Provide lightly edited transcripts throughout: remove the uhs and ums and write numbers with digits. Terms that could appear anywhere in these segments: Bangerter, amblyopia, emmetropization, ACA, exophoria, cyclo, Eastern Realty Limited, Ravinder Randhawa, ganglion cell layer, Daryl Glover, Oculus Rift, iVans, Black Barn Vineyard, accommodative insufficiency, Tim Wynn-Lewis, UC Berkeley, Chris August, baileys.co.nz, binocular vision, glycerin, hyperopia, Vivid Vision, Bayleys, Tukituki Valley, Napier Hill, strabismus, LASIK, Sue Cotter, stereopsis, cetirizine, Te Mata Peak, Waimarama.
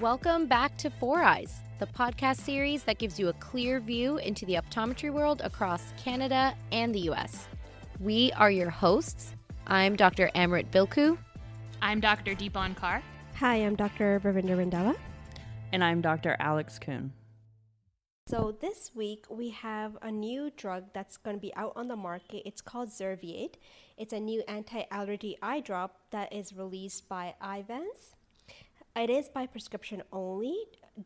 Welcome back to Four Eyes, the podcast series that gives you a clear view into the optometry world across Canada and the U.S. We are your hosts. I'm Dr. Amrit Bilku. I'm Dr. Deepan Kaur. Hi, I'm Dr. Ravinder Randhawa. And I'm Dr. Alex Kuhn. So this week we have a new drug that's going to be out on the market. It's called Zerviate. It's a new anti-allergy eye drop that is released by iVans. It is by prescription only,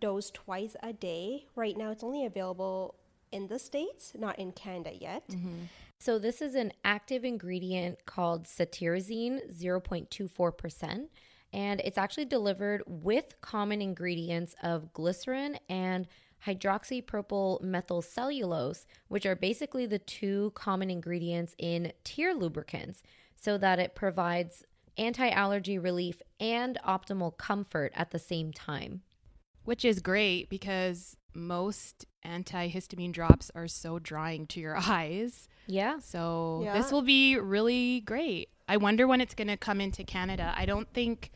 dosed twice a day. Right now it's only available in the States, not in Canada yet. Mm-hmm. So this is an active ingredient called cetirizine, 0.24%. And it's actually delivered with common ingredients of glycerin and hydroxypropyl methyl cellulose, which are basically the two common ingredients in tear lubricants, so that it provides anti-allergy relief and optimal comfort at the same time. Which is great because most antihistamine drops are so drying to your eyes. Yeah. So this will be really great. I wonder when it's going to come into Canada. I don't think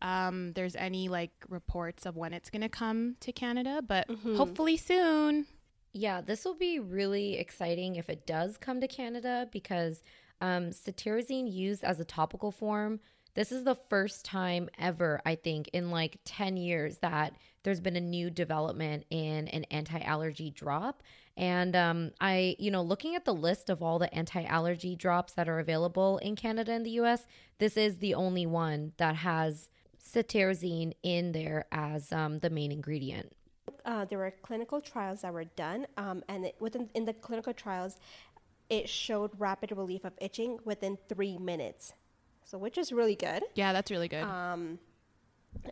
there's any reports of when it's going to come to Canada, but hopefully soon. Yeah, this will be really exciting if it does come to Canada because cetirizine used as a topical form, this is the first time ever, I think, in 10 years that there's been a new development in an anti-allergy drop. And I looking at the list of all the anti-allergy drops that are available in Canada and the U.S., this is the only one that has cetirizine in there as the main ingredient. There were clinical trials that were done, and in the clinical trials, it showed rapid relief of itching within 3 minutes, so which is really good. Yeah, that's really good. And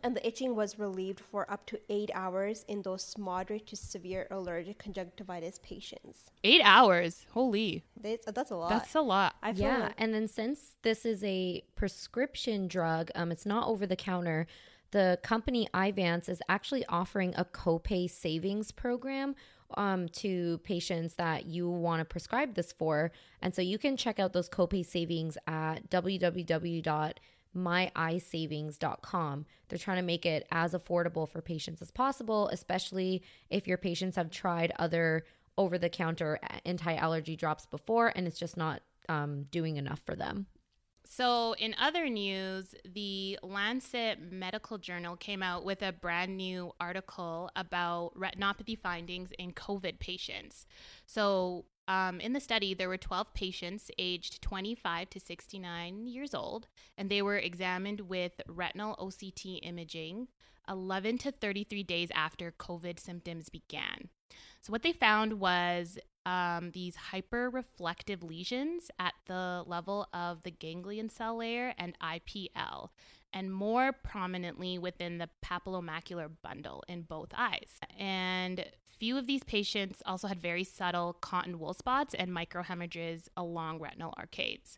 the itching was relieved for up to 8 hours in those moderate to severe allergic conjunctivitis patients. 8 hours? Holy. That's a lot. That's a lot. And then since this is a prescription drug, it's not over the counter, the company iVans is actually offering a copay savings program to patients that you want to prescribe this for. And so you can check out those copay savings at www.myeyesavings.com. They're trying to make it as affordable for patients as possible, especially if your patients have tried other over-the-counter anti-allergy drops before and it's just not doing enough for them. So in other news, the Lancet Medical Journal came out with a brand new article about retinopathy findings in COVID patients. So in the study, there were 12 patients aged 25 to 69 years old, and they were examined with retinal OCT imaging 11 to 33 days after COVID symptoms began. So what they found was these hyperreflective lesions at the level of the ganglion cell layer and IPL, and more prominently within the papillomacular bundle in both eyes. And few of these patients also had very subtle cotton wool spots and microhemorrhages along retinal arcades.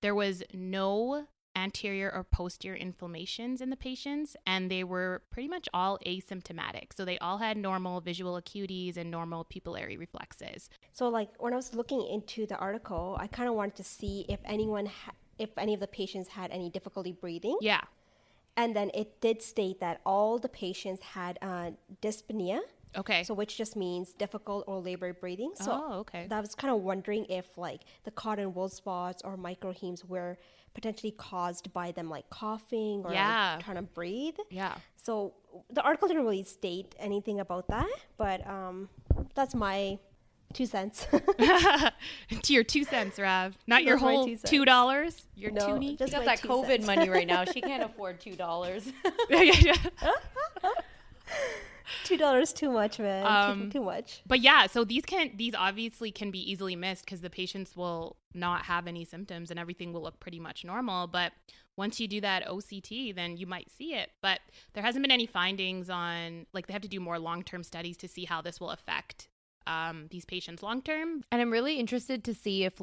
There was no anterior or posterior inflammations in the patients, and they were pretty much all asymptomatic. So they all had normal visual acuities and normal pupillary reflexes. So when I was looking into the article, I kind of wanted to see if if any of the patients had any difficulty breathing. Yeah. And then it did state that all the patients had dyspnea. Okay. So which just means difficult or labored breathing. So okay. I was kind of wondering if the cotton wool spots or microhemes were potentially caused by them coughing or trying to breathe. Yeah. So the article didn't really state anything about that, but that's my 2 cents. To your 2 cents, Rav. Not your whole $2. Your toonie. Just got that COVID cents. Money right now. She can't afford $2. $2 too much, man. Too much. But yeah, so these obviously can be easily missed because the patients will not have any symptoms and everything will look pretty much normal. But once you do that OCT, then you might see it. But there hasn't been any findings on they have to do more long-term studies to see how this will affect these patients long-term. And I'm really interested to see if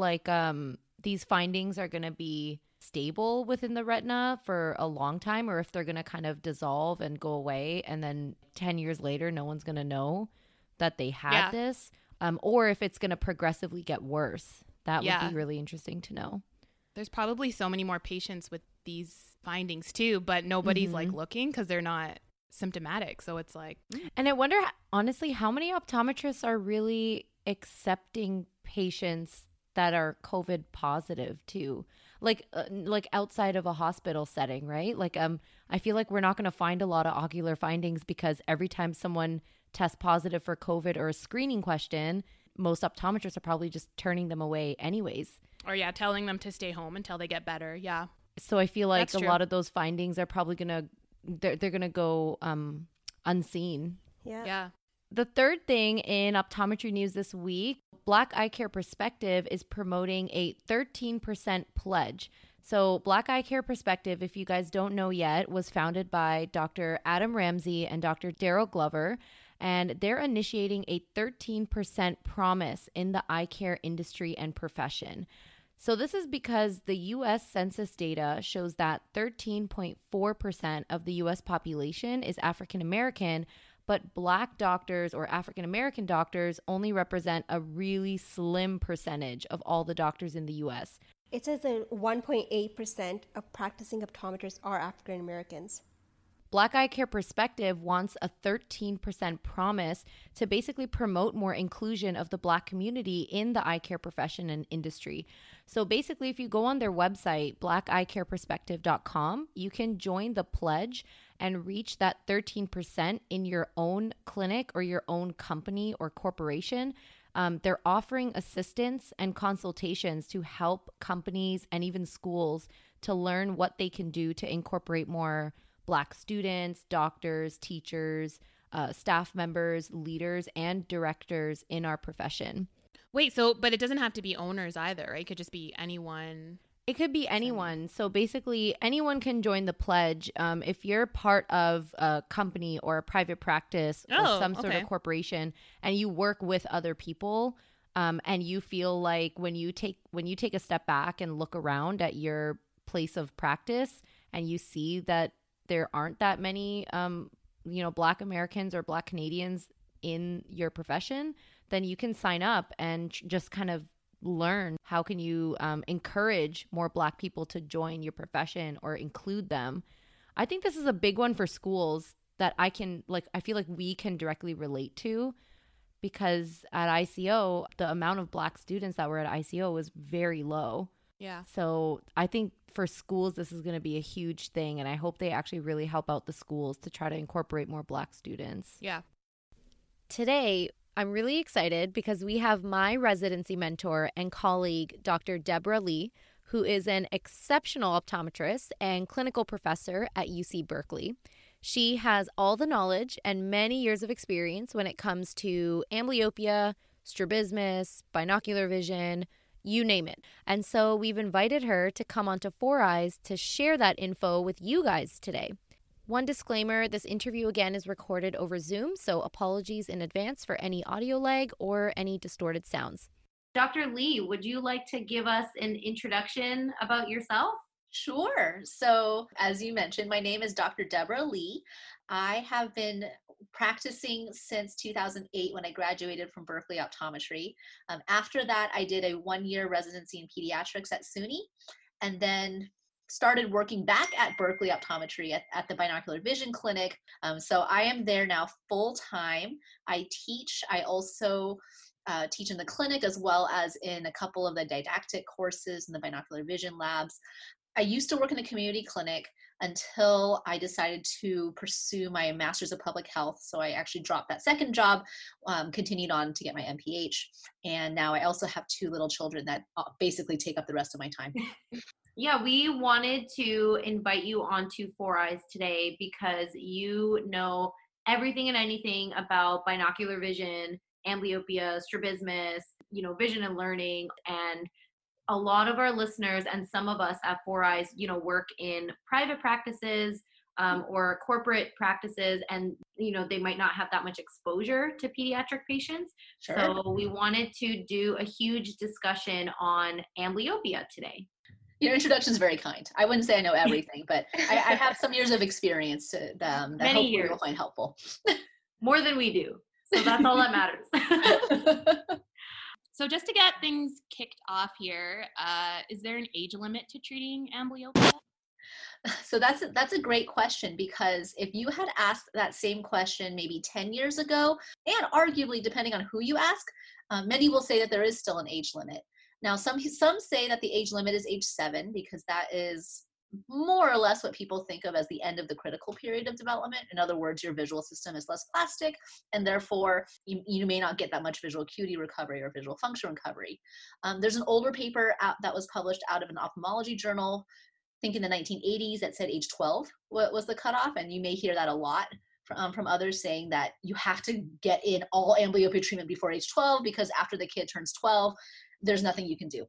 these findings are going to be stable within the retina for a long time, or if they're going to kind of dissolve and go away, and then 10 years later no one's going to know that they had this, or if it's going to progressively get worse. That would be really interesting to know. There's probably so many more patients with these findings too, but nobody's looking because they're not symptomatic. So it's like, and I wonder, honestly, how many optometrists are really accepting patients that are COVID positive too, like outside of a hospital setting, right? Like, I feel like we're not going to find a lot of ocular findings because every time someone tests positive for COVID or a screening question, most optometrists are probably just turning them away anyways. Or yeah, telling them to stay home until they get better. Yeah. So I feel like a lot of those findings are probably going to, they're going to go unseen. Yeah. Yeah. The third thing in optometry news this week, Black Eye Care Perspective is promoting a 13% pledge. So Black Eye Care Perspective, if you guys don't know yet, was founded by Dr. Adam Ramsey and Dr. Daryl Glover, and they're initiating a 13% promise in the eye care industry and profession. So this is because the U.S. Census data shows that 13.4% of the U.S. population is African-American, but Black doctors or African-American doctors only represent a really slim percentage of all the doctors in the U.S. It says that 1.8% of practicing optometrists are African-Americans. Black Eye Care Perspective wants a 13% promise to basically promote more inclusion of the Black community in the eye care profession and industry. So basically, if you go on their website, blackeyecareperspective.com, you can join the pledge and reach that 13% in your own clinic or your own company or corporation. They're offering assistance and consultations to help companies and even schools to learn what they can do to incorporate more Black students, doctors, teachers, staff members, leaders, and directors in our profession. Wait, so, but it doesn't have to be owners either, right? It could just be anyone. It could be anyone. So basically, anyone can join the pledge. If you're part of a company or a private practice or some sort of corporation and you work with other people, and you feel like when you take a step back and look around at your place of practice and you see that there aren't that many, Black Americans or Black Canadians in your profession, then you can sign up and just kind of learn how can you encourage more Black people to join your profession or include them. I think this is a big one for schools that I feel like we can directly relate to, because at ICO, the amount of Black students that were at ICO was very low. Yeah. So I think for schools, this is going to be a huge thing. And I hope they actually really help out the schools to try to incorporate more Black students. Yeah. Today, I'm really excited because we have my residency mentor and colleague, Dr. Deborah Lee, who is an exceptional optometrist and clinical professor at UC Berkeley. She has all the knowledge and many years of experience when it comes to amblyopia, strabismus, binocular vision, you name it. And so we've invited her to come onto 4Eyes to share that info with you guys today. One disclaimer, this interview again is recorded over Zoom, so apologies in advance for any audio lag or any distorted sounds. Dr. Lee, would you like to give us an introduction about yourself? Sure. So as you mentioned, my name is Dr. Deborah Lee. I have been practicing since 2008 when I graduated from Berkeley Optometry. After that, I did a 1-year residency in pediatrics at SUNY and then started working back at Berkeley Optometry at the Binocular Vision Clinic. So I am there now full time. I teach. I also teach in the clinic as well as in a couple of the didactic courses in the Binocular Vision Labs. I used to work in a community clinic until I decided to pursue my master's of public health. So I actually dropped that second job, continued on to get my MPH. And now I also have 2 little children that basically take up the rest of my time. Yeah, we wanted to invite you onto 4Eyes today because you know everything and anything about binocular vision, amblyopia, strabismus, vision and learning, and a lot of our listeners and some of us at 4Eyes, work in private practices or corporate practices, and, they might not have that much exposure to pediatric patients. Sure. So we wanted to do a huge discussion on amblyopia today. Your introduction is very kind. I wouldn't say I know everything, but I have some years of experience that hopefully you'll find helpful. More than we do. So that's all that matters. So just to get things kicked off here, is there an age limit to treating amblyopia? So that's a great question, because if you had asked that same question maybe 10 years ago, and arguably depending on who you ask, many will say that there is still an age limit. Now, some say that the age limit is age 7, because that is more or less what people think of as the end of the critical period of development. In other words, your visual system is less plastic, and therefore you may not get that much visual acuity recovery or visual function recovery. There's an older paper that was published out of an ophthalmology journal, I think in the 1980s, that said age 12 was the cutoff, and you may hear that a lot from others saying that you have to get in all amblyopia treatment before age 12, because after the kid turns 12, there's nothing you can do.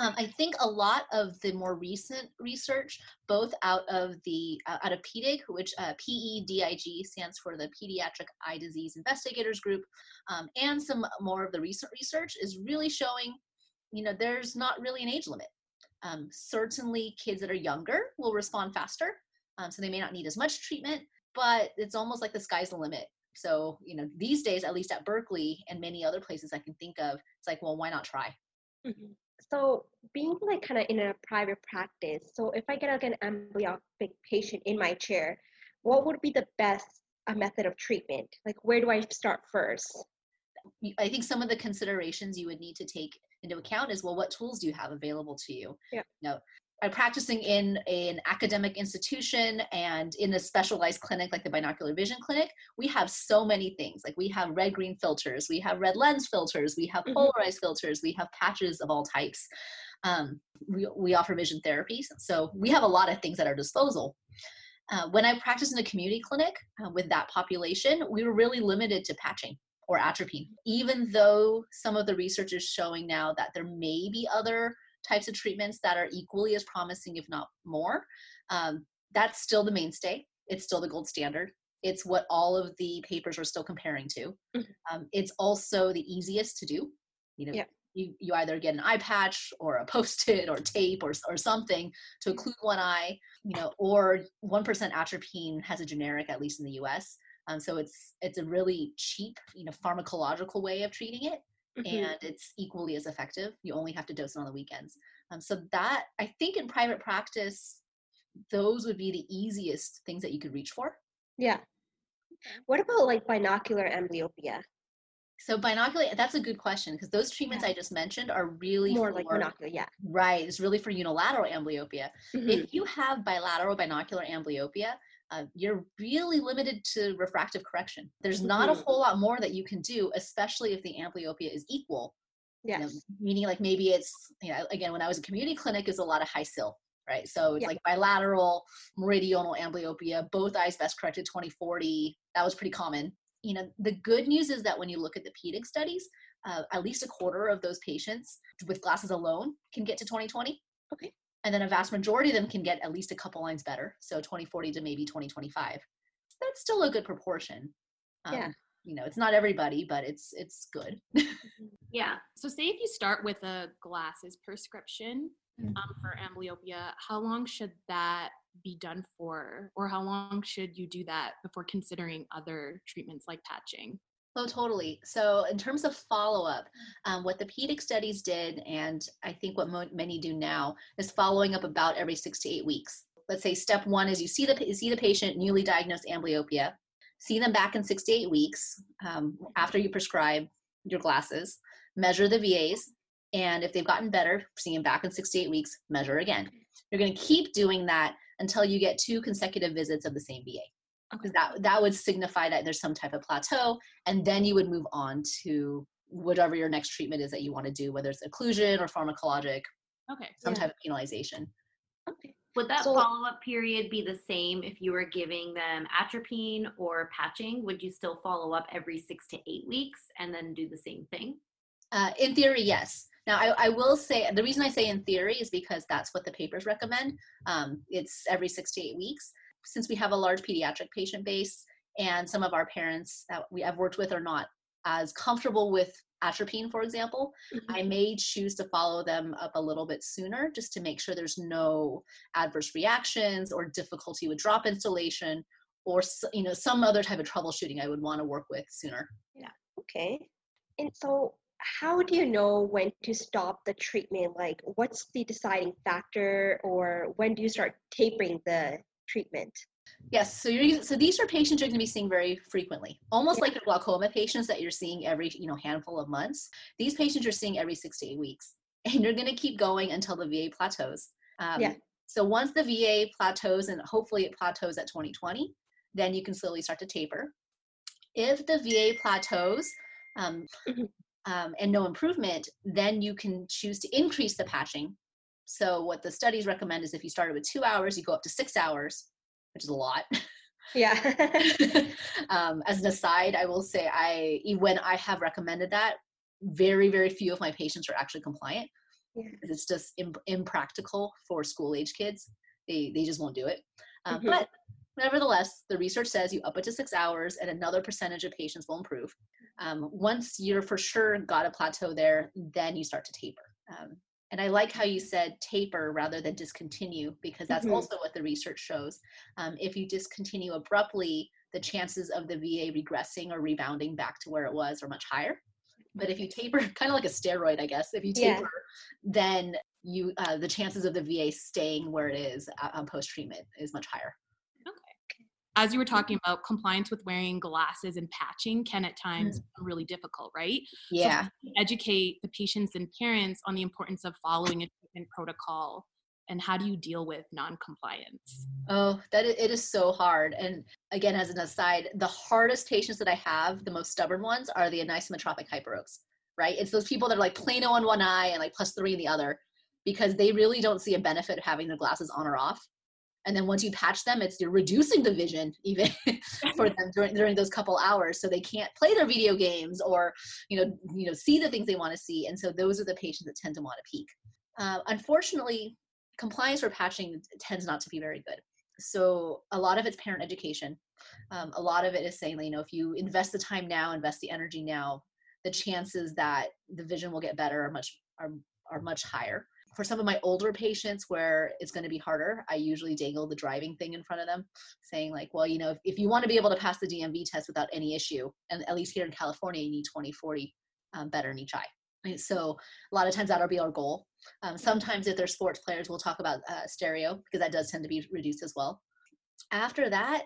I think a lot of the more recent research, both out of PEDIG, which PEDIG stands for the Pediatric Eye Disease Investigators Group, and some more of the recent research is really showing, there's not really an age limit. Certainly kids that are younger will respond faster, so they may not need as much treatment, but it's almost like the sky's the limit. So, these days, at least at Berkeley and many other places I can think of, it's like, well, why not try? Mm-hmm. So being like kind of in a private practice, so if I get like an amblyopic patient in my chair, what would be the best method of treatment? Like, where do I start first? I think some of the considerations you would need to take into account is, well, what tools do you have available to you? Yeah. By practicing in an academic institution and in a specialized clinic like the binocular vision clinic, we have so many things. Like, we have red-green filters, we have red lens filters, we have polarized filters, we have patches of all types. We offer vision therapies. So we have a lot of things at our disposal. When I practiced in a community clinic with that population, we were really limited to patching or atropine, even though some of the research is showing now that there may be other types of treatments that are equally as promising, if not more. That's still the mainstay. It's still the gold standard. It's what all of the papers are still comparing to. It's also the easiest to do. You either get an eye patch or a post-it or tape or something to occlude one eye, or 1% atropine has a generic, at least in the US. So it's a really cheap, pharmacological way of treating it. And it's equally as effective. You only have to dose it on the weekends. So that, I think in private practice, those would be the easiest things that you could reach for. Yeah. What about like binocular amblyopia? So binocular, that's a good question, because those treatments I just mentioned are really more like binocular, right. It's really for unilateral amblyopia. If you have bilateral binocular amblyopia, you're really limited to refractive correction. There's not a whole lot more that you can do, especially if the amblyopia is equal. Yes. Meaning, like, maybe it's, again, when I was a community clinic, it's a lot of high SIL, right? So it's like bilateral meridional amblyopia, both eyes best corrected 20/40. That was pretty common. The good news is that when you look at the PEDIG studies, at least a quarter of those patients with glasses alone can get to 20/20. Okay. And then a vast majority of them can get at least a couple lines better. So 20/40 to maybe 20/25. That's still a good proportion. It's not everybody, but it's good. Yeah. So say if you start with a glasses prescription for amblyopia, how long should that be done for? Or how long should you do that before considering other treatments like patching? Oh, totally. So in terms of follow-up, what the PEDIG studies did, and I think what many do now, is following up about every 6 to 8 weeks. Let's say step one is you see the patient, newly diagnosed amblyopia, see them back in 6 to 8 weeks after you prescribe your glasses, measure the VAs, and if they've gotten better, see them back in 6 to 8 weeks, measure again. You're going to keep doing that until you get 2 consecutive visits of the same VA. Because that would signify that there's some type of plateau, and then you would move on to whatever your next treatment is that you want to do, whether it's occlusion or pharmacologic, type of penalization. Okay. Would that follow-up period be the same if you were giving them atropine or patching? Would you still follow up every 6 to 8 weeks and then do the same thing? In theory, yes. Now, I will say, the reason I say in theory is because that's what the papers recommend. It's every 6 to 8 weeks. Since we have a large pediatric patient base, and some of our parents that we have worked with are not as comfortable with atropine, for example, I may choose to follow them up a little bit sooner just to make sure there's no adverse reactions or difficulty with drop installation or, some other type of troubleshooting I would want to work with sooner. Yeah. Okay. And so how do you know when to stop the treatment? Like, what's the deciding factor, or when do you start tapering the treatment? Yes, so these are patients you're going to be seeing very frequently, almost like your glaucoma patients that you're seeing every handful of months. These patients you're seeing every 6 to 8 weeks, and you're going to keep going until the VA plateaus. So once the VA plateaus, and hopefully it plateaus at 20/20, then you can slowly start to taper. If the VA plateaus and no improvement, then you can choose to increase the patching. So what the studies recommend is if you started with 2 hours, you go up to 6 hours, which is a lot. Yeah. As an aside, I will say when I have recommended that, very, very few of my patients are actually compliant. Yeah. It's just impractical for school-age kids. They just won't do it. But nevertheless, the research says you up it to 6 hours and another percentage of patients will improve. Once you're for sure got a plateau there, then you start to taper. And I like how you said taper rather than discontinue, because that's also what the research shows. If you discontinue abruptly, the chances of the VA regressing or rebounding back to where it was are much higher. But if you taper, kind of like a steroid, I guess, if you taper, then you the chances of the VA staying where it is post-treatment is much higher. Okay. As you were talking about, compliance with wearing glasses and patching can at times be really difficult, right? Yeah. So educate the patients and parents on the importance of following a treatment protocol, and how do you deal with non-compliance? Oh, it is so hard. And again, as an aside, the hardest patients that I have, the most stubborn ones, are the anisometropic hyperopes, right? It's those people that are like plano in one eye and like +3 in the other, because they really don't see a benefit of having their glasses on or off. And then once you patch them, you're reducing the vision even for them during those couple hours, so they can't play their video games or see the things they want to see. And so those are the patients that tend to want to peak. Unfortunately, compliance for patching tends not to be very good. So a lot of it's parent education. A lot of it is saying, if you invest the time now, invest the energy now, the chances that the vision will get better are much higher. For some of my older patients where it's going to be harder, I usually dangle the driving thing in front of them, saying if you want to be able to pass the DMV test without any issue, and at least here in California, you need 20/40 better in each eye. So a lot of times that'll be our goal. Sometimes if they're sports players, we'll talk about stereo, because that does tend to be reduced as well. After that,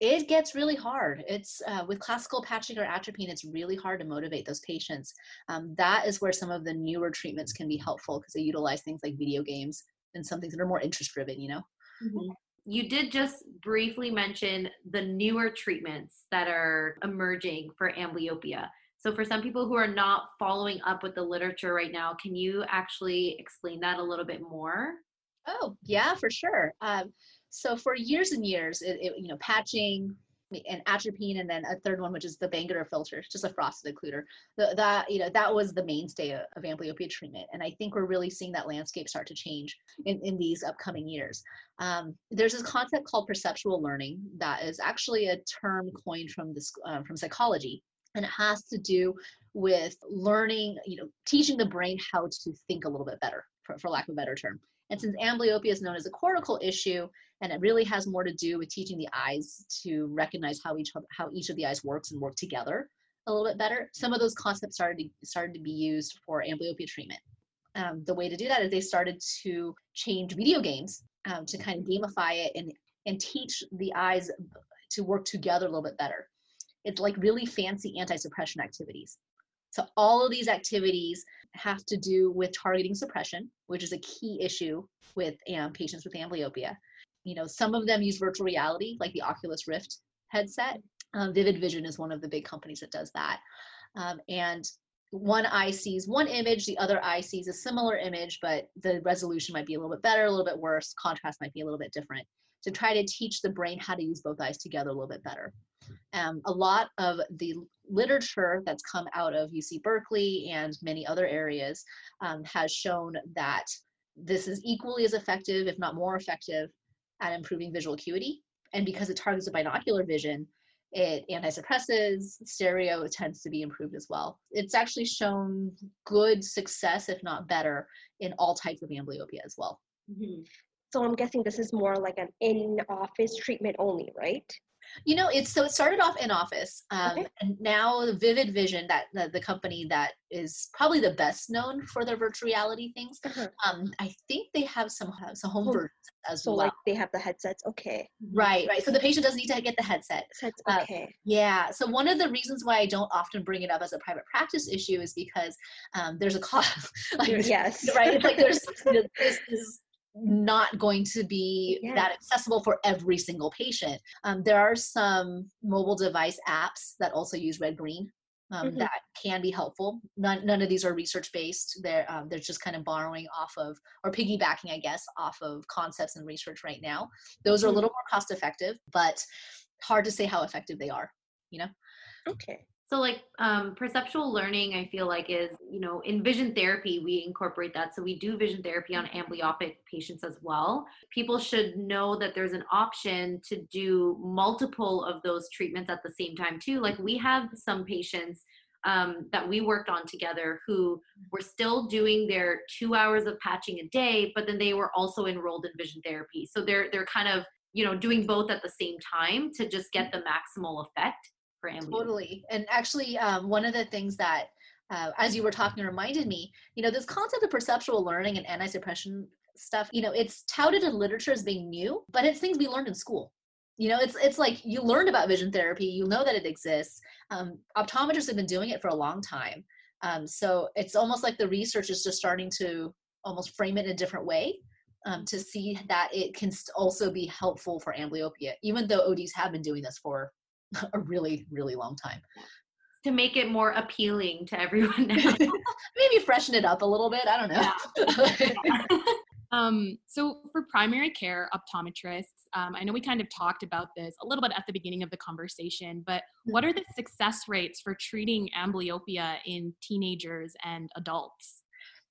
it gets really hard. It's with classical patching or atropine, it's really hard to motivate those patients. That is where some of the newer treatments can be helpful, because they utilize things like video games and some things that are more interest-driven, You did just briefly mention the newer treatments that are emerging for amblyopia. So for some people who are not following up with the literature right now, can you actually explain that a little bit more? Oh, yeah, for sure. So for years and years, patching and atropine, and then a third one, which is the Bangeter filter, just a frosted occluder. That was the mainstay of amblyopia treatment. And I think we're really seeing that landscape start to change in these upcoming years. There's this concept called perceptual learning that is actually a term coined from psychology. And it has to do with learning, teaching the brain how to think a little bit better, for lack of a better term. And since amblyopia is known as a cortical issue, and it really has more to do with teaching the eyes to recognize how each of the eyes works and work together a little bit better, some of those concepts started to be used for amblyopia treatment. The way to do that is they started to change video games to kind of gamify it and teach the eyes to work together a little bit better. It's like really fancy anti-suppression activities. So all of these activities have to do with targeting suppression, which is a key issue with patients with amblyopia. Some of them use virtual reality, like the Oculus Rift headset. Vivid Vision is one of the big companies that does that. And one eye sees one image, the other eye sees a similar image, but the resolution might be a little bit better, a little bit worse, contrast might be a little bit different, to try to teach the brain how to use both eyes together a little bit better. A lot of the literature that's come out of UC Berkeley and many other areas has shown that this is equally as effective, if not more effective, at improving visual acuity. And because it targets the binocular vision, it anti-suppresses, stereo tends to be improved as well. It's actually shown good success, if not better, in all types of amblyopia as well. Mm-hmm. So I'm guessing this is more like an in-office treatment only, right? You know, it started off in office, okay. And now Vivid Vision, the company that is probably the best known for their virtual reality things. Uh-huh. I think they have some home versions as well. So like they have the headsets, okay. Right, right. So the patient doesn't need to get the headset. Okay. Yeah. So one of the reasons why I don't often bring it up as a private practice issue is because there's a cost. Like, yes. Right. It's like this is not going to be that accessible for every single patient. There are some mobile device apps that also use red-green that can be helpful. None of these are research-based. They're just kind of borrowing off of, or piggybacking, I guess, off of concepts and research right now. Those are a little more cost-effective, but hard to say how effective they are, you know? Okay. So like perceptual learning, I feel like is, you know, in vision therapy, we incorporate that. So we do vision therapy on amblyopic patients as well. People should know that there's an option to do multiple of those treatments at the same time too. Like we have some patients that we worked on together who were still doing their 2 hours of patching a day, but then they were also enrolled in vision therapy. So they're kind of, you know, doing both at the same time to just get the maximal effect. Totally. And actually, one of the things that, as you were talking, reminded me, you know, this concept of perceptual learning and anti-suppression stuff, you know, it's touted in literature as being new, but it's things we learned in school. You know, it's like you learned about vision therapy, you know that it exists. Optometrists have been doing it for a long time. So it's almost like the research is just starting to almost frame it in a different way to see that it can also be helpful for amblyopia, even though ODs have been doing this for a really, really long time. To make it more appealing to everyone now. Maybe freshen it up a little bit. I don't know. So for primary care optometrists, I know we kind of talked about this a little bit at the beginning of the conversation, but what are the success rates for treating amblyopia in teenagers and adults?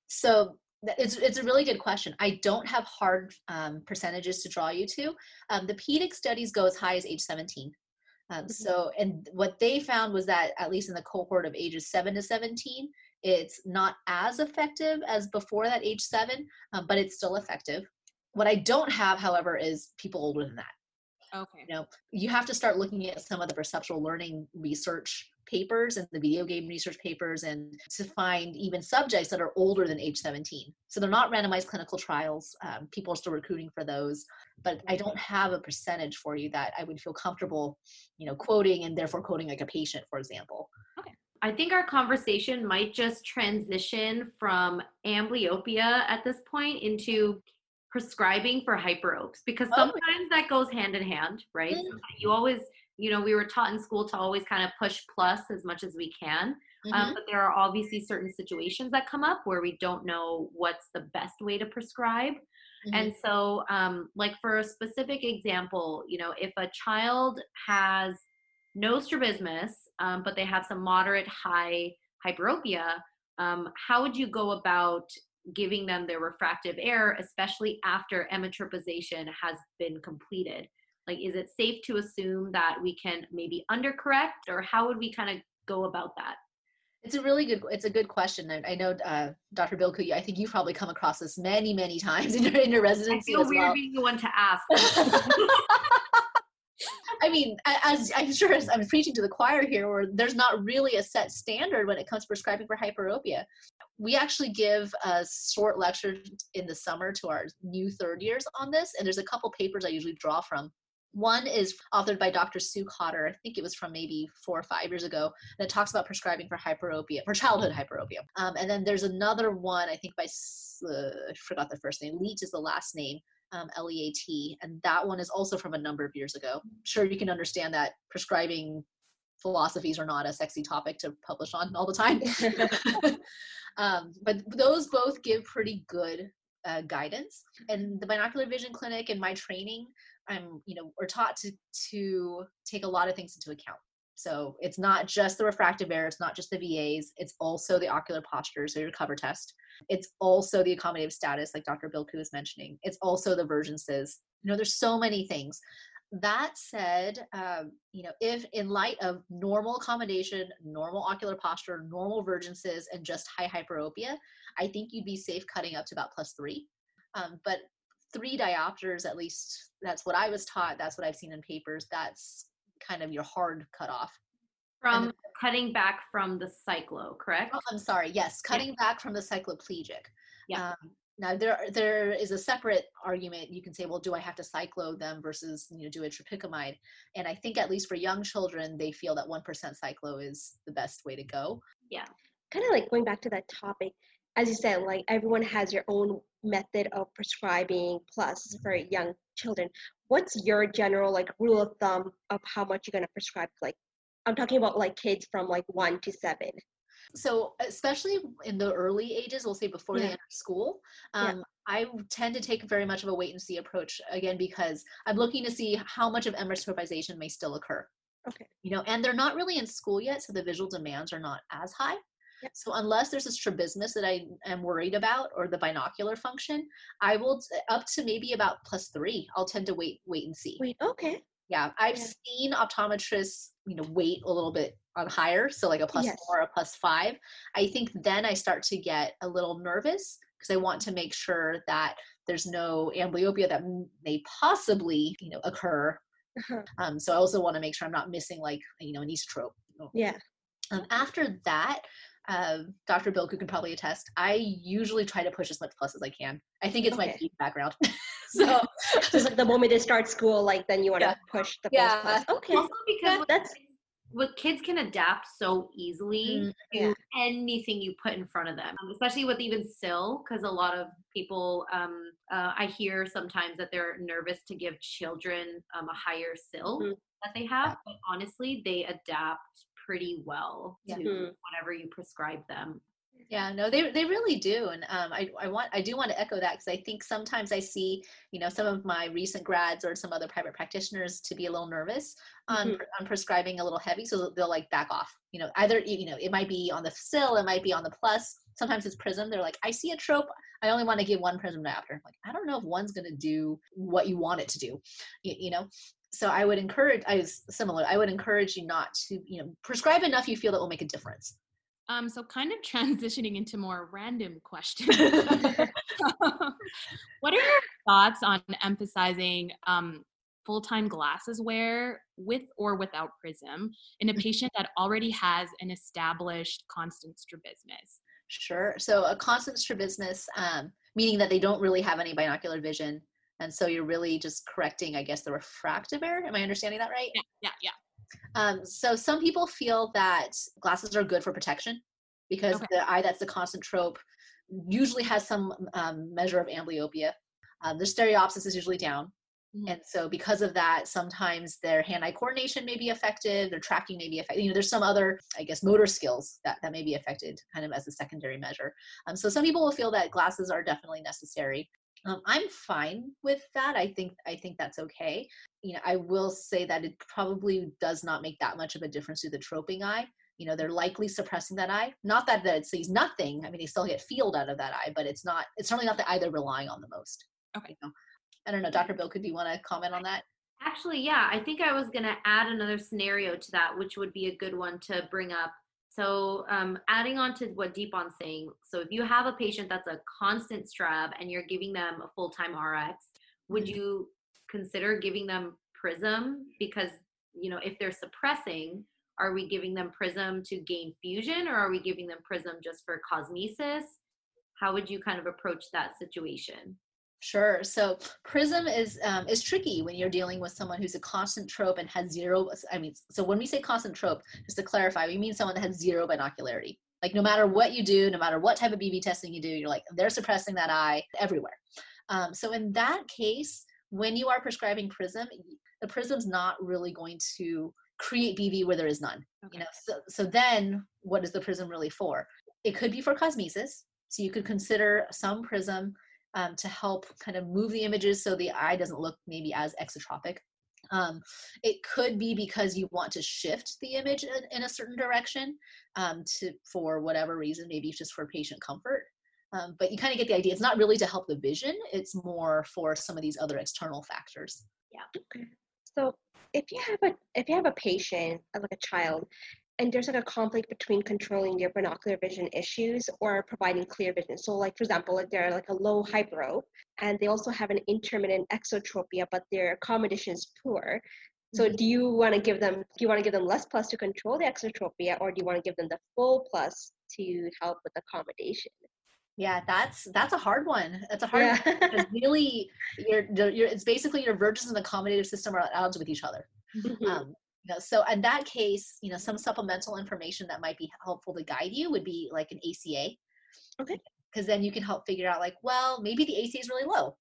So it's a really good question. I don't have hard percentages to draw you to. The pediatric studies go as high as age 17. So, and what they found was that at least in the cohort of ages 7 to 17, it's not as effective as before that age 7, but it's still effective. What I don't have, however, is people older than that. Okay. You know, you have to start looking at some of the perceptual learning research papers and the video game research papers and to find even subjects that are older than age 17. So they're not randomized clinical trials. People are still recruiting for those, but I don't have a percentage for you that I would feel comfortable, you know, quoting and therefore quoting like a patient, for example. Okay. I think our conversation might just transition from amblyopia at this point into prescribing for hyperopes, because sometimes that goes hand in hand, right? Mm-hmm. You always, you know, we were taught in school to always kind of push plus as much as we can. But there are obviously certain situations that come up where we don't know what's the best way to prescribe. And so like for a specific example, you know, if a child has no strabismus, but they have some moderate high hyperopia, how would you go about giving them their refractive error, especially after emmetropization has been completed? Like, is it safe to assume that we can maybe undercorrect, or how would we kind of go about that? It's a good question. I know, Dr. Bilku, I think you've probably come across this many, many times in your residency. I feel as weird being the one to ask. I mean, as I'm sure as I'm preaching to the choir here, where there's not really a set standard when it comes to prescribing for hyperopia. We actually give a short lecture in the summer to our new third years on this, and there's a couple papers I usually draw from. One is authored by Dr. Sue Cotter. I think it was from maybe 4 or 5 years ago, and it talks about prescribing for hyperopia, for childhood hyperopia. And then there's another one, I think by, I forgot the first name, Leet is the last name, L-E-A-T, and that one is also from a number of years ago. Sure, you can understand that prescribing philosophies are not a sexy topic to publish on all the time. But those both give pretty good guidance. And the binocular vision clinic and my training, we're taught to take a lot of things into account. So it's not just the refractive error, it's not just the VAs, it's also the ocular posture, so your cover test. It's also the accommodative status, like Dr. Bilku was mentioning. It's also the vergences. You know, there's so many things. That said, if in light of normal accommodation, normal ocular posture, normal vergences, and just high hyperopia, I think you'd be safe cutting up to about +3. But 3 diopters, at least that's what I was taught, that's what I've seen in papers, that's kind of your hard cutoff. From cutting back from the cyclo, correct? Oh, I'm sorry, yes, cutting back from the cycloplegic. Yeah. Now there is a separate argument. You can say, well, do I have to cyclo them versus, you know, do a tropicamide? And I think at least for young children, they feel that 1% cyclo is the best way to go. Yeah. Kind of like going back to that topic, as you said, like everyone has your own method of prescribing plus for young children. What's your general like rule of thumb of how much you're going to prescribe? Like I'm talking about like kids from like 1 to 7. So especially in the early ages, we'll say before they enter school, I tend to take very much of a wait and see approach, again, because I'm looking to see how much of emmetropization may still occur. Okay. You know, and they're not really in school yet, so the visual demands are not as high. Yep. So unless there's a strabismus that I am worried about or the binocular function, I will up to maybe about +3. I'll tend to wait and see. Wait, okay. Yeah, I've seen optometrists, you know, wait a little bit on higher, so like a +4, a +5. I think then I start to get a little nervous because I want to make sure that there's no amblyopia that may possibly, you know, occur. Uh-huh. So I also want to make sure I'm not missing like, you know, an esotrope. Yeah. After that, Dr. Bilk, who can probably attest, I usually try to push as much plus as I can. I think it's my background. So just like the moment they start school, like then you want to push the plus. Okay. Also because what kids can adapt so easily to anything you put in front of them, especially with even SIL, because a lot of people, I hear sometimes that they're nervous to give children a higher SIL that they have, but honestly, they adapt pretty well to whatever you prescribe them. Yeah, no, they really do. And I do want to echo that because I think sometimes I see, you know, some of my recent grads or some other private practitioners to be a little nervous on prescribing a little heavy. So they'll like back off, you know, either, you know, it might be on the SIL, it might be on the plus. Sometimes it's prism. They're like, I see a trope. I only want to give 1 prism diopter. I'm like, I don't know if one's going to do what you want it to do, you know? So I would encourage, I would encourage you not to, you know, prescribe enough you feel that will make a difference. So kind of transitioning into more random questions. What are your thoughts on emphasizing full-time glasses wear with or without prism in a patient that already has an established constant strabismus? Sure. So a constant strabismus, meaning that they don't really have any binocular vision. And so you're really just correcting, I guess, the refractive error. Am I understanding that right? Yeah. So some people feel that glasses are good for protection because the eye that's the constant trope usually has some measure of amblyopia. Their stereopsis is usually down. Mm-hmm. And so because of that, sometimes their hand-eye coordination may be affected, their tracking may be affected. You know, there's some other, I guess, motor skills that may be affected kind of as a secondary measure. So some people will feel that glasses are definitely necessary. I'm fine with that. I think that's okay. You know, I will say that it probably does not make that much of a difference to the troping eye. You know, they're likely suppressing that eye. Not that it sees nothing. I mean, they still get field out of that eye, but it's certainly not the eye they're relying on the most. Okay. You know? I don't know, Dr. Bill, do you want to comment on that? Actually, yeah, I think I was going to add another scenario to that, which would be a good one to bring up. So adding on to what Deepan's saying, so if you have a patient that's a constant strab and you're giving them a full-time RX, would you consider giving them prism? Because, you know, if they're suppressing, are we giving them prism to gain fusion or are we giving them prism just for cosmesis? How would you kind of approach that situation? Sure. So prism is tricky when you're dealing with someone who's a constant trope and has zero. I mean, so when we say constant trope, just to clarify, we mean someone that has zero binocularity. Like no matter what you do, no matter what type of BV testing you do, you're like, they're suppressing that eye everywhere. So in that case, when you are prescribing prism, the prism's not really going to create BV where there is none. Okay. You know, so then what is the prism really for? It could be for cosmesis. So you could consider some prism to help kind of move the images so the eye doesn't look maybe as exotropic. It could be because you want to shift the image in a certain direction for whatever reason, maybe just for patient comfort. But you kind of get the idea. It's not really to help the vision. It's more for some of these other external factors. Yeah. Okay. So if you have a patient, like a child, and there's like a conflict between controlling their binocular vision issues or providing clear vision. So like, for example, if they're like a low hyperope and they also have an intermittent exotropia, but their accommodation is poor. So do you want to give them less plus to control the exotropia, or do you want to give them the full plus to help with accommodation? Yeah, that's a hard one. That's a hard one, because really it's basically your verges and accommodative system are at odds with each other. Mm-hmm. You know, so in that case, you know, some supplemental information that might be helpful to guide you would be like an ACA. Okay. Because then you can help figure out like, well, maybe the ACA is really low,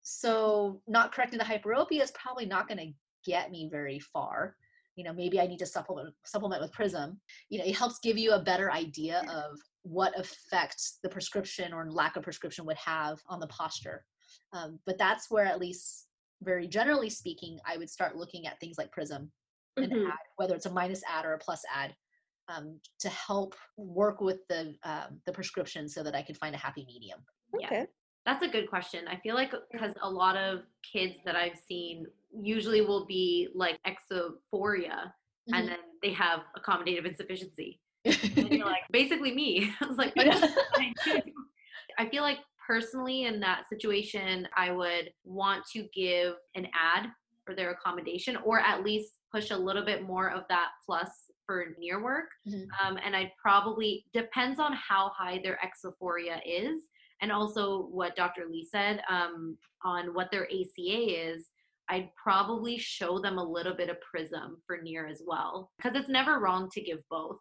so not correcting the hyperopia is probably not going to get me very far. You know, maybe I need to supplement with Prism. You know, it helps give you a better idea of what effect the prescription or lack of prescription would have on the posture. But that's where, at least very generally speaking, I would start looking at things like Prism and add, whether it's a minus add or a plus add, to help work with the prescription so that I can find a happy medium. Okay. Yeah. That's a good question. I feel like because a lot of kids that I've seen usually will be like exophoria, and then they have accommodative insufficiency. And you're like, basically me. I was like, I feel like personally in that situation, I would want to give an ad for their accommodation, or at least push a little bit more of that plus for near work. And I'd probably, depends on how high their exophoria is. And also what Dr. Lee said on what their ACA is, I'd probably show them a little bit of Prism for near as well, because it's never wrong to give both.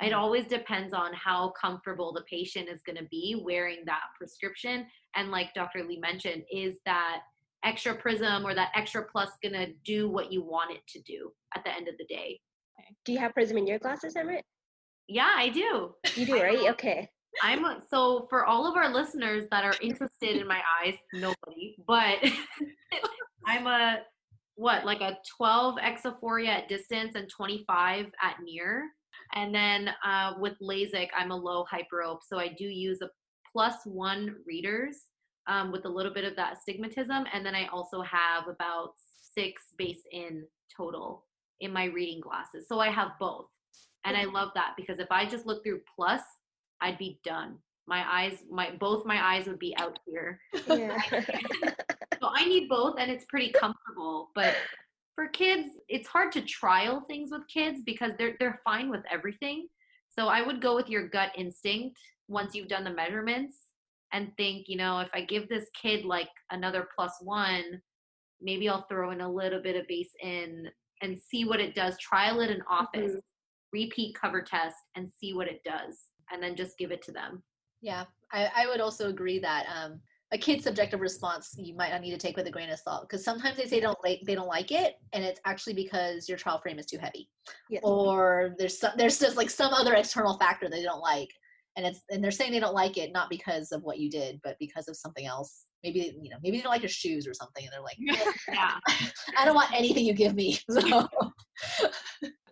It always depends on how comfortable the patient is going to be wearing that prescription. And like Dr. Lee mentioned, is that extra Prism or that extra plus going to do what you want it to do at the end of the day? Do you have Prism in your glasses, Emmett? Yeah, I do. You do, right? Okay. So for all of our listeners that are interested in my eyes, nobody, but I'm like a 12 exophoria at distance and 25 at near. And then with LASIK, I'm a low hyperope. So I do use a +1 readers with a little bit of that astigmatism. And then I also have about 6 base in total in my reading glasses. So I have both. And I love that, because if I just look through plus, I'd be done. Both my eyes would be out here. Yeah. So I need both, and it's pretty comfortable. But for kids, it's hard to trial things with kids because they're fine with everything. So I would go with your gut instinct once you've done the measurements and think, you know, if I give this kid like another +1, maybe I'll throw in a little bit of base in and see what it does. Trial it in office, repeat cover test, and see what it does. And then just give it to them. Yeah, I would also agree that a kid's subjective response you might not need to take with a grain of salt, because sometimes they say they don't like it, and it's actually because your trial frame is too heavy, or there's just like some other external factor they don't like, and they're saying they don't like it not because of what you did, but because of something else. Maybe maybe they don't like your shoes or something, and they're like, I don't want anything you give me.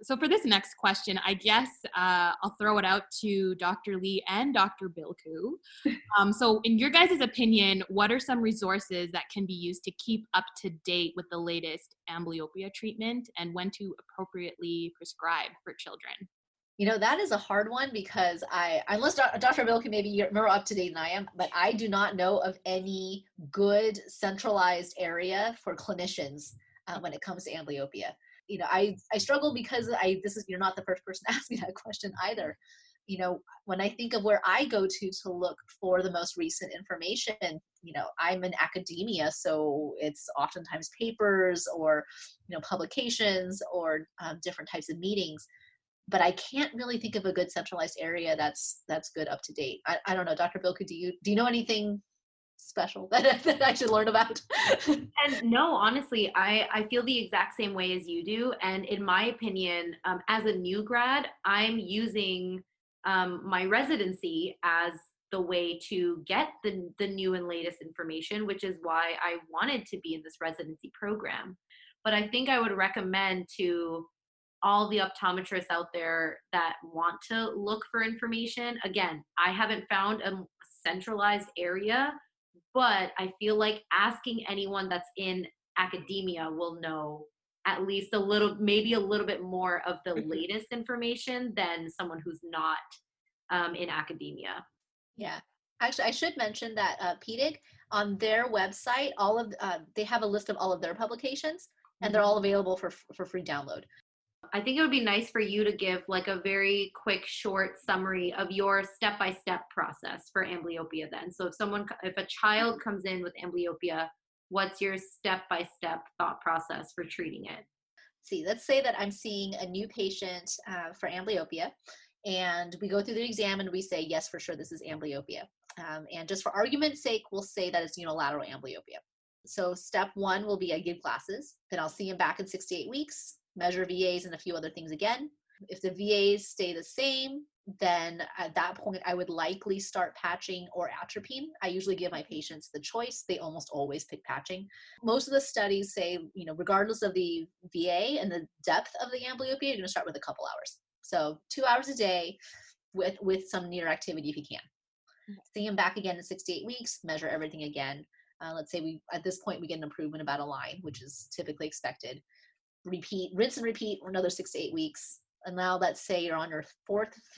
So for this next question, I guess I'll throw it out to Dr. Lee and Dr. Bilku. So in your guys' opinion, what are some resources that can be used to keep up to date with the latest amblyopia treatment and when to appropriately prescribe for children? You know, that is a hard one, because unless Dr. Bilku, maybe you're more up to date than I am, but I do not know of any good centralized area for clinicians when it comes to amblyopia. You know, I struggle because you're not the first person to ask me that question either. You know, when I think of where I go to look for the most recent information, you know, I'm in academia, so it's oftentimes papers or, you know, publications or different types of meetings, but I can't really think of a good centralized area that's good up to date. I don't know, Dr. Bilku, do you know anything special that I should learn about? And no, honestly, I feel the exact same way as you do. And in my opinion, as a new grad, I'm using my residency as the way to get the new and latest information, which is why I wanted to be in this residency program. But I think I would recommend to all the optometrists out there that want to look for information. Again, I haven't found a centralized area, but I feel like asking anyone that's in academia will know at least a little, maybe a little bit more of the latest information than someone who's not in academia. Yeah. Actually, I should mention that PEDIC, on their website, all of they have a list of all of their publications, and they're all available for free download. I think it would be nice for you to give like a very quick, short summary of your step-by-step process for amblyopia then. So if a child comes in with amblyopia, what's your step-by-step thought process for treating it? See, let's say that I'm seeing a new patient for amblyopia, and we go through the exam and we say, yes, for sure, this is amblyopia. And just for argument's sake, we'll say that it's unilateral amblyopia. So step one will be I give glasses, then I'll see him back in 6 to 8 weeks, measure VAs and a few other things again. If the VAs stay the same, then at that point, I would likely start patching or atropine. I usually give my patients the choice. They almost always pick patching. Most of the studies say, regardless of the VA and the depth of the amblyopia, you're going to start with a couple hours. So 2 hours a day with some near activity if you can. See him back again in 6 to 8 weeks, measure everything again. Let's say at this point, we get an improvement about a line, which is typically expected. Rinse and repeat for another 6 to 8 weeks. And now let's say you're on your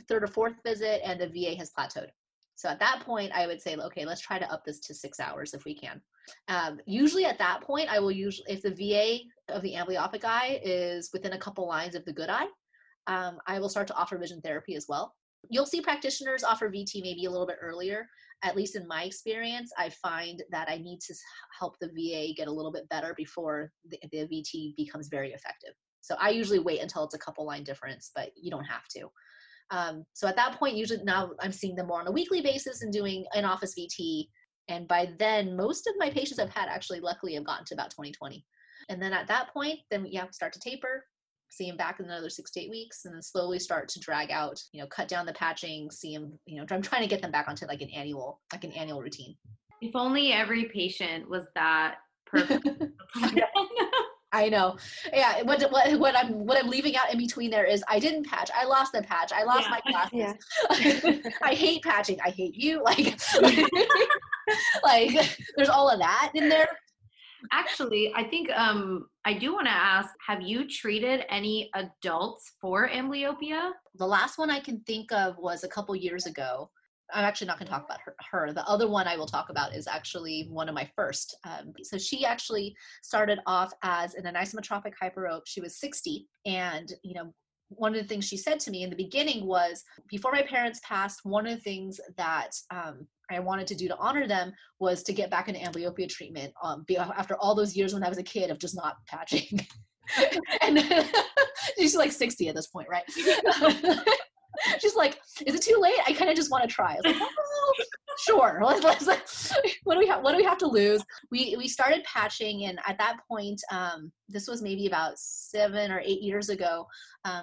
third or fourth visit and the VA has plateaued. So at that point, I would say, okay, let's try to up this to 6 hours if we can. Usually at that point, I will usually, if the VA of the amblyopic eye is within a couple lines of the good eye, I will start to offer vision therapy as well. You'll see practitioners offer VT maybe a little bit earlier. At least in my experience, I find that I need to help the VA get a little bit better before the VT becomes very effective. So I usually wait until it's a couple line difference, but you don't have to. So at that point, usually now I'm seeing them more on a weekly basis and doing in-office VT. And by then, most of my patients I've had actually luckily have gotten to about 20/20. And then at that point, then we start to taper. See him back in another 6 to 8 weeks, and then slowly start to drag out, cut down the patching, see him, I'm trying to get them back onto like an annual routine. If only every patient was that perfect. I know. Yeah. What I'm leaving out in between there is I didn't patch. I lost the patch. I lost my glasses. Yeah. I hate patching. I hate you. Like there's all of that in there. Actually, I think I do want to ask, have you treated any adults for amblyopia? The last one I can think of was a couple years ago. I'm actually not going to talk about her. The other one I will talk about is actually one of my first. So she actually started off as an anisometropic hyperope. She was 60. And, one of the things she said to me in the beginning was, before my parents passed, one of the things that I wanted to do to honor them was to get back into amblyopia treatment after all those years when I was a kid of just not patching. And then, she's like 60 at this point, right? She's like, is it too late? I kind of just want to try. I was like, oh, sure. What do we have to lose? We started patching, and at that point, this was maybe about 7 or 8 years ago.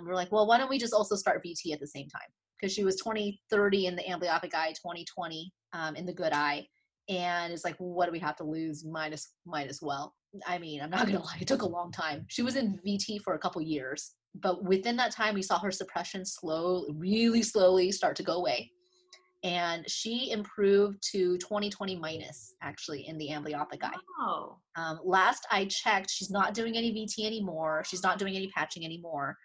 We're like, well, why don't we just also start VT at the same time? Because she was 20/30 in the amblyopic eye, 20/20 in the good eye, and it's like, what do we have to lose? Might as well. I mean, I'm not gonna lie, it took a long time. She was in VT for a couple years, but within that time, we saw her suppression really slowly start to go away, and she improved to 20/20 minus actually in the amblyopic eye. Oh. Last I checked, she's not doing any VT anymore. She's not doing any patching anymore.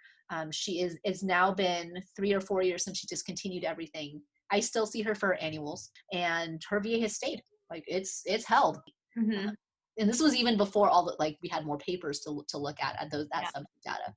She is, it's now been 3 or 4 years since she discontinued everything. I still see her for annuals, and her VA has stayed. Like it's held. Mm-hmm. And this was even before all the, we had more papers to look at those, that subject data.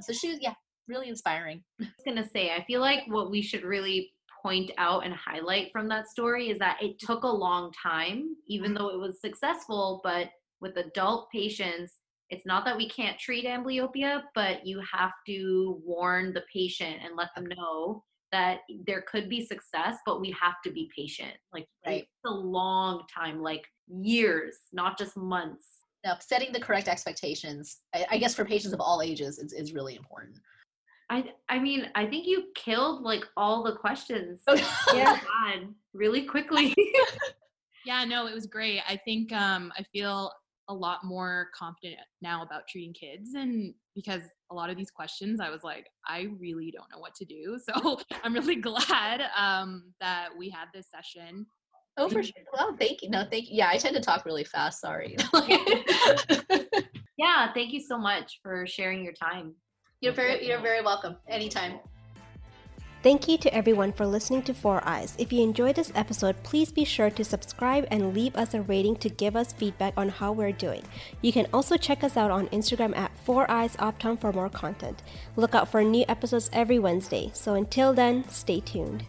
So she was, really inspiring. I was going to say, I feel like what we should really point out and highlight from that story is that it took a long time, even though it was successful, but with adult patients, it's not that we can't treat amblyopia, but you have to warn the patient and let them know that there could be success, but we have to be patient. It's a long time, years, not just months. Now, setting the correct expectations, I guess for patients of all ages is really important. I mean, I think you killed all the questions. Yeah. God, really quickly. Yeah, no, it was great. I think I feel a lot more confident now about treating kids, and because a lot of these questions I was like, I really don't know what to do. So I'm really glad that we had this session. Oh, for sure. Well, thank you. No, thank you. Yeah, I tend to talk really fast. Sorry. Yeah, thank you so much for sharing your time. You're very welcome. Anytime. Thank you to everyone for listening to 4Eyes. If you enjoyed this episode, please be sure to subscribe and leave us a rating to give us feedback on how we're doing. You can also check us out on Instagram at 4EyesOptom for more content. Look out for new episodes every Wednesday. So until then, stay tuned.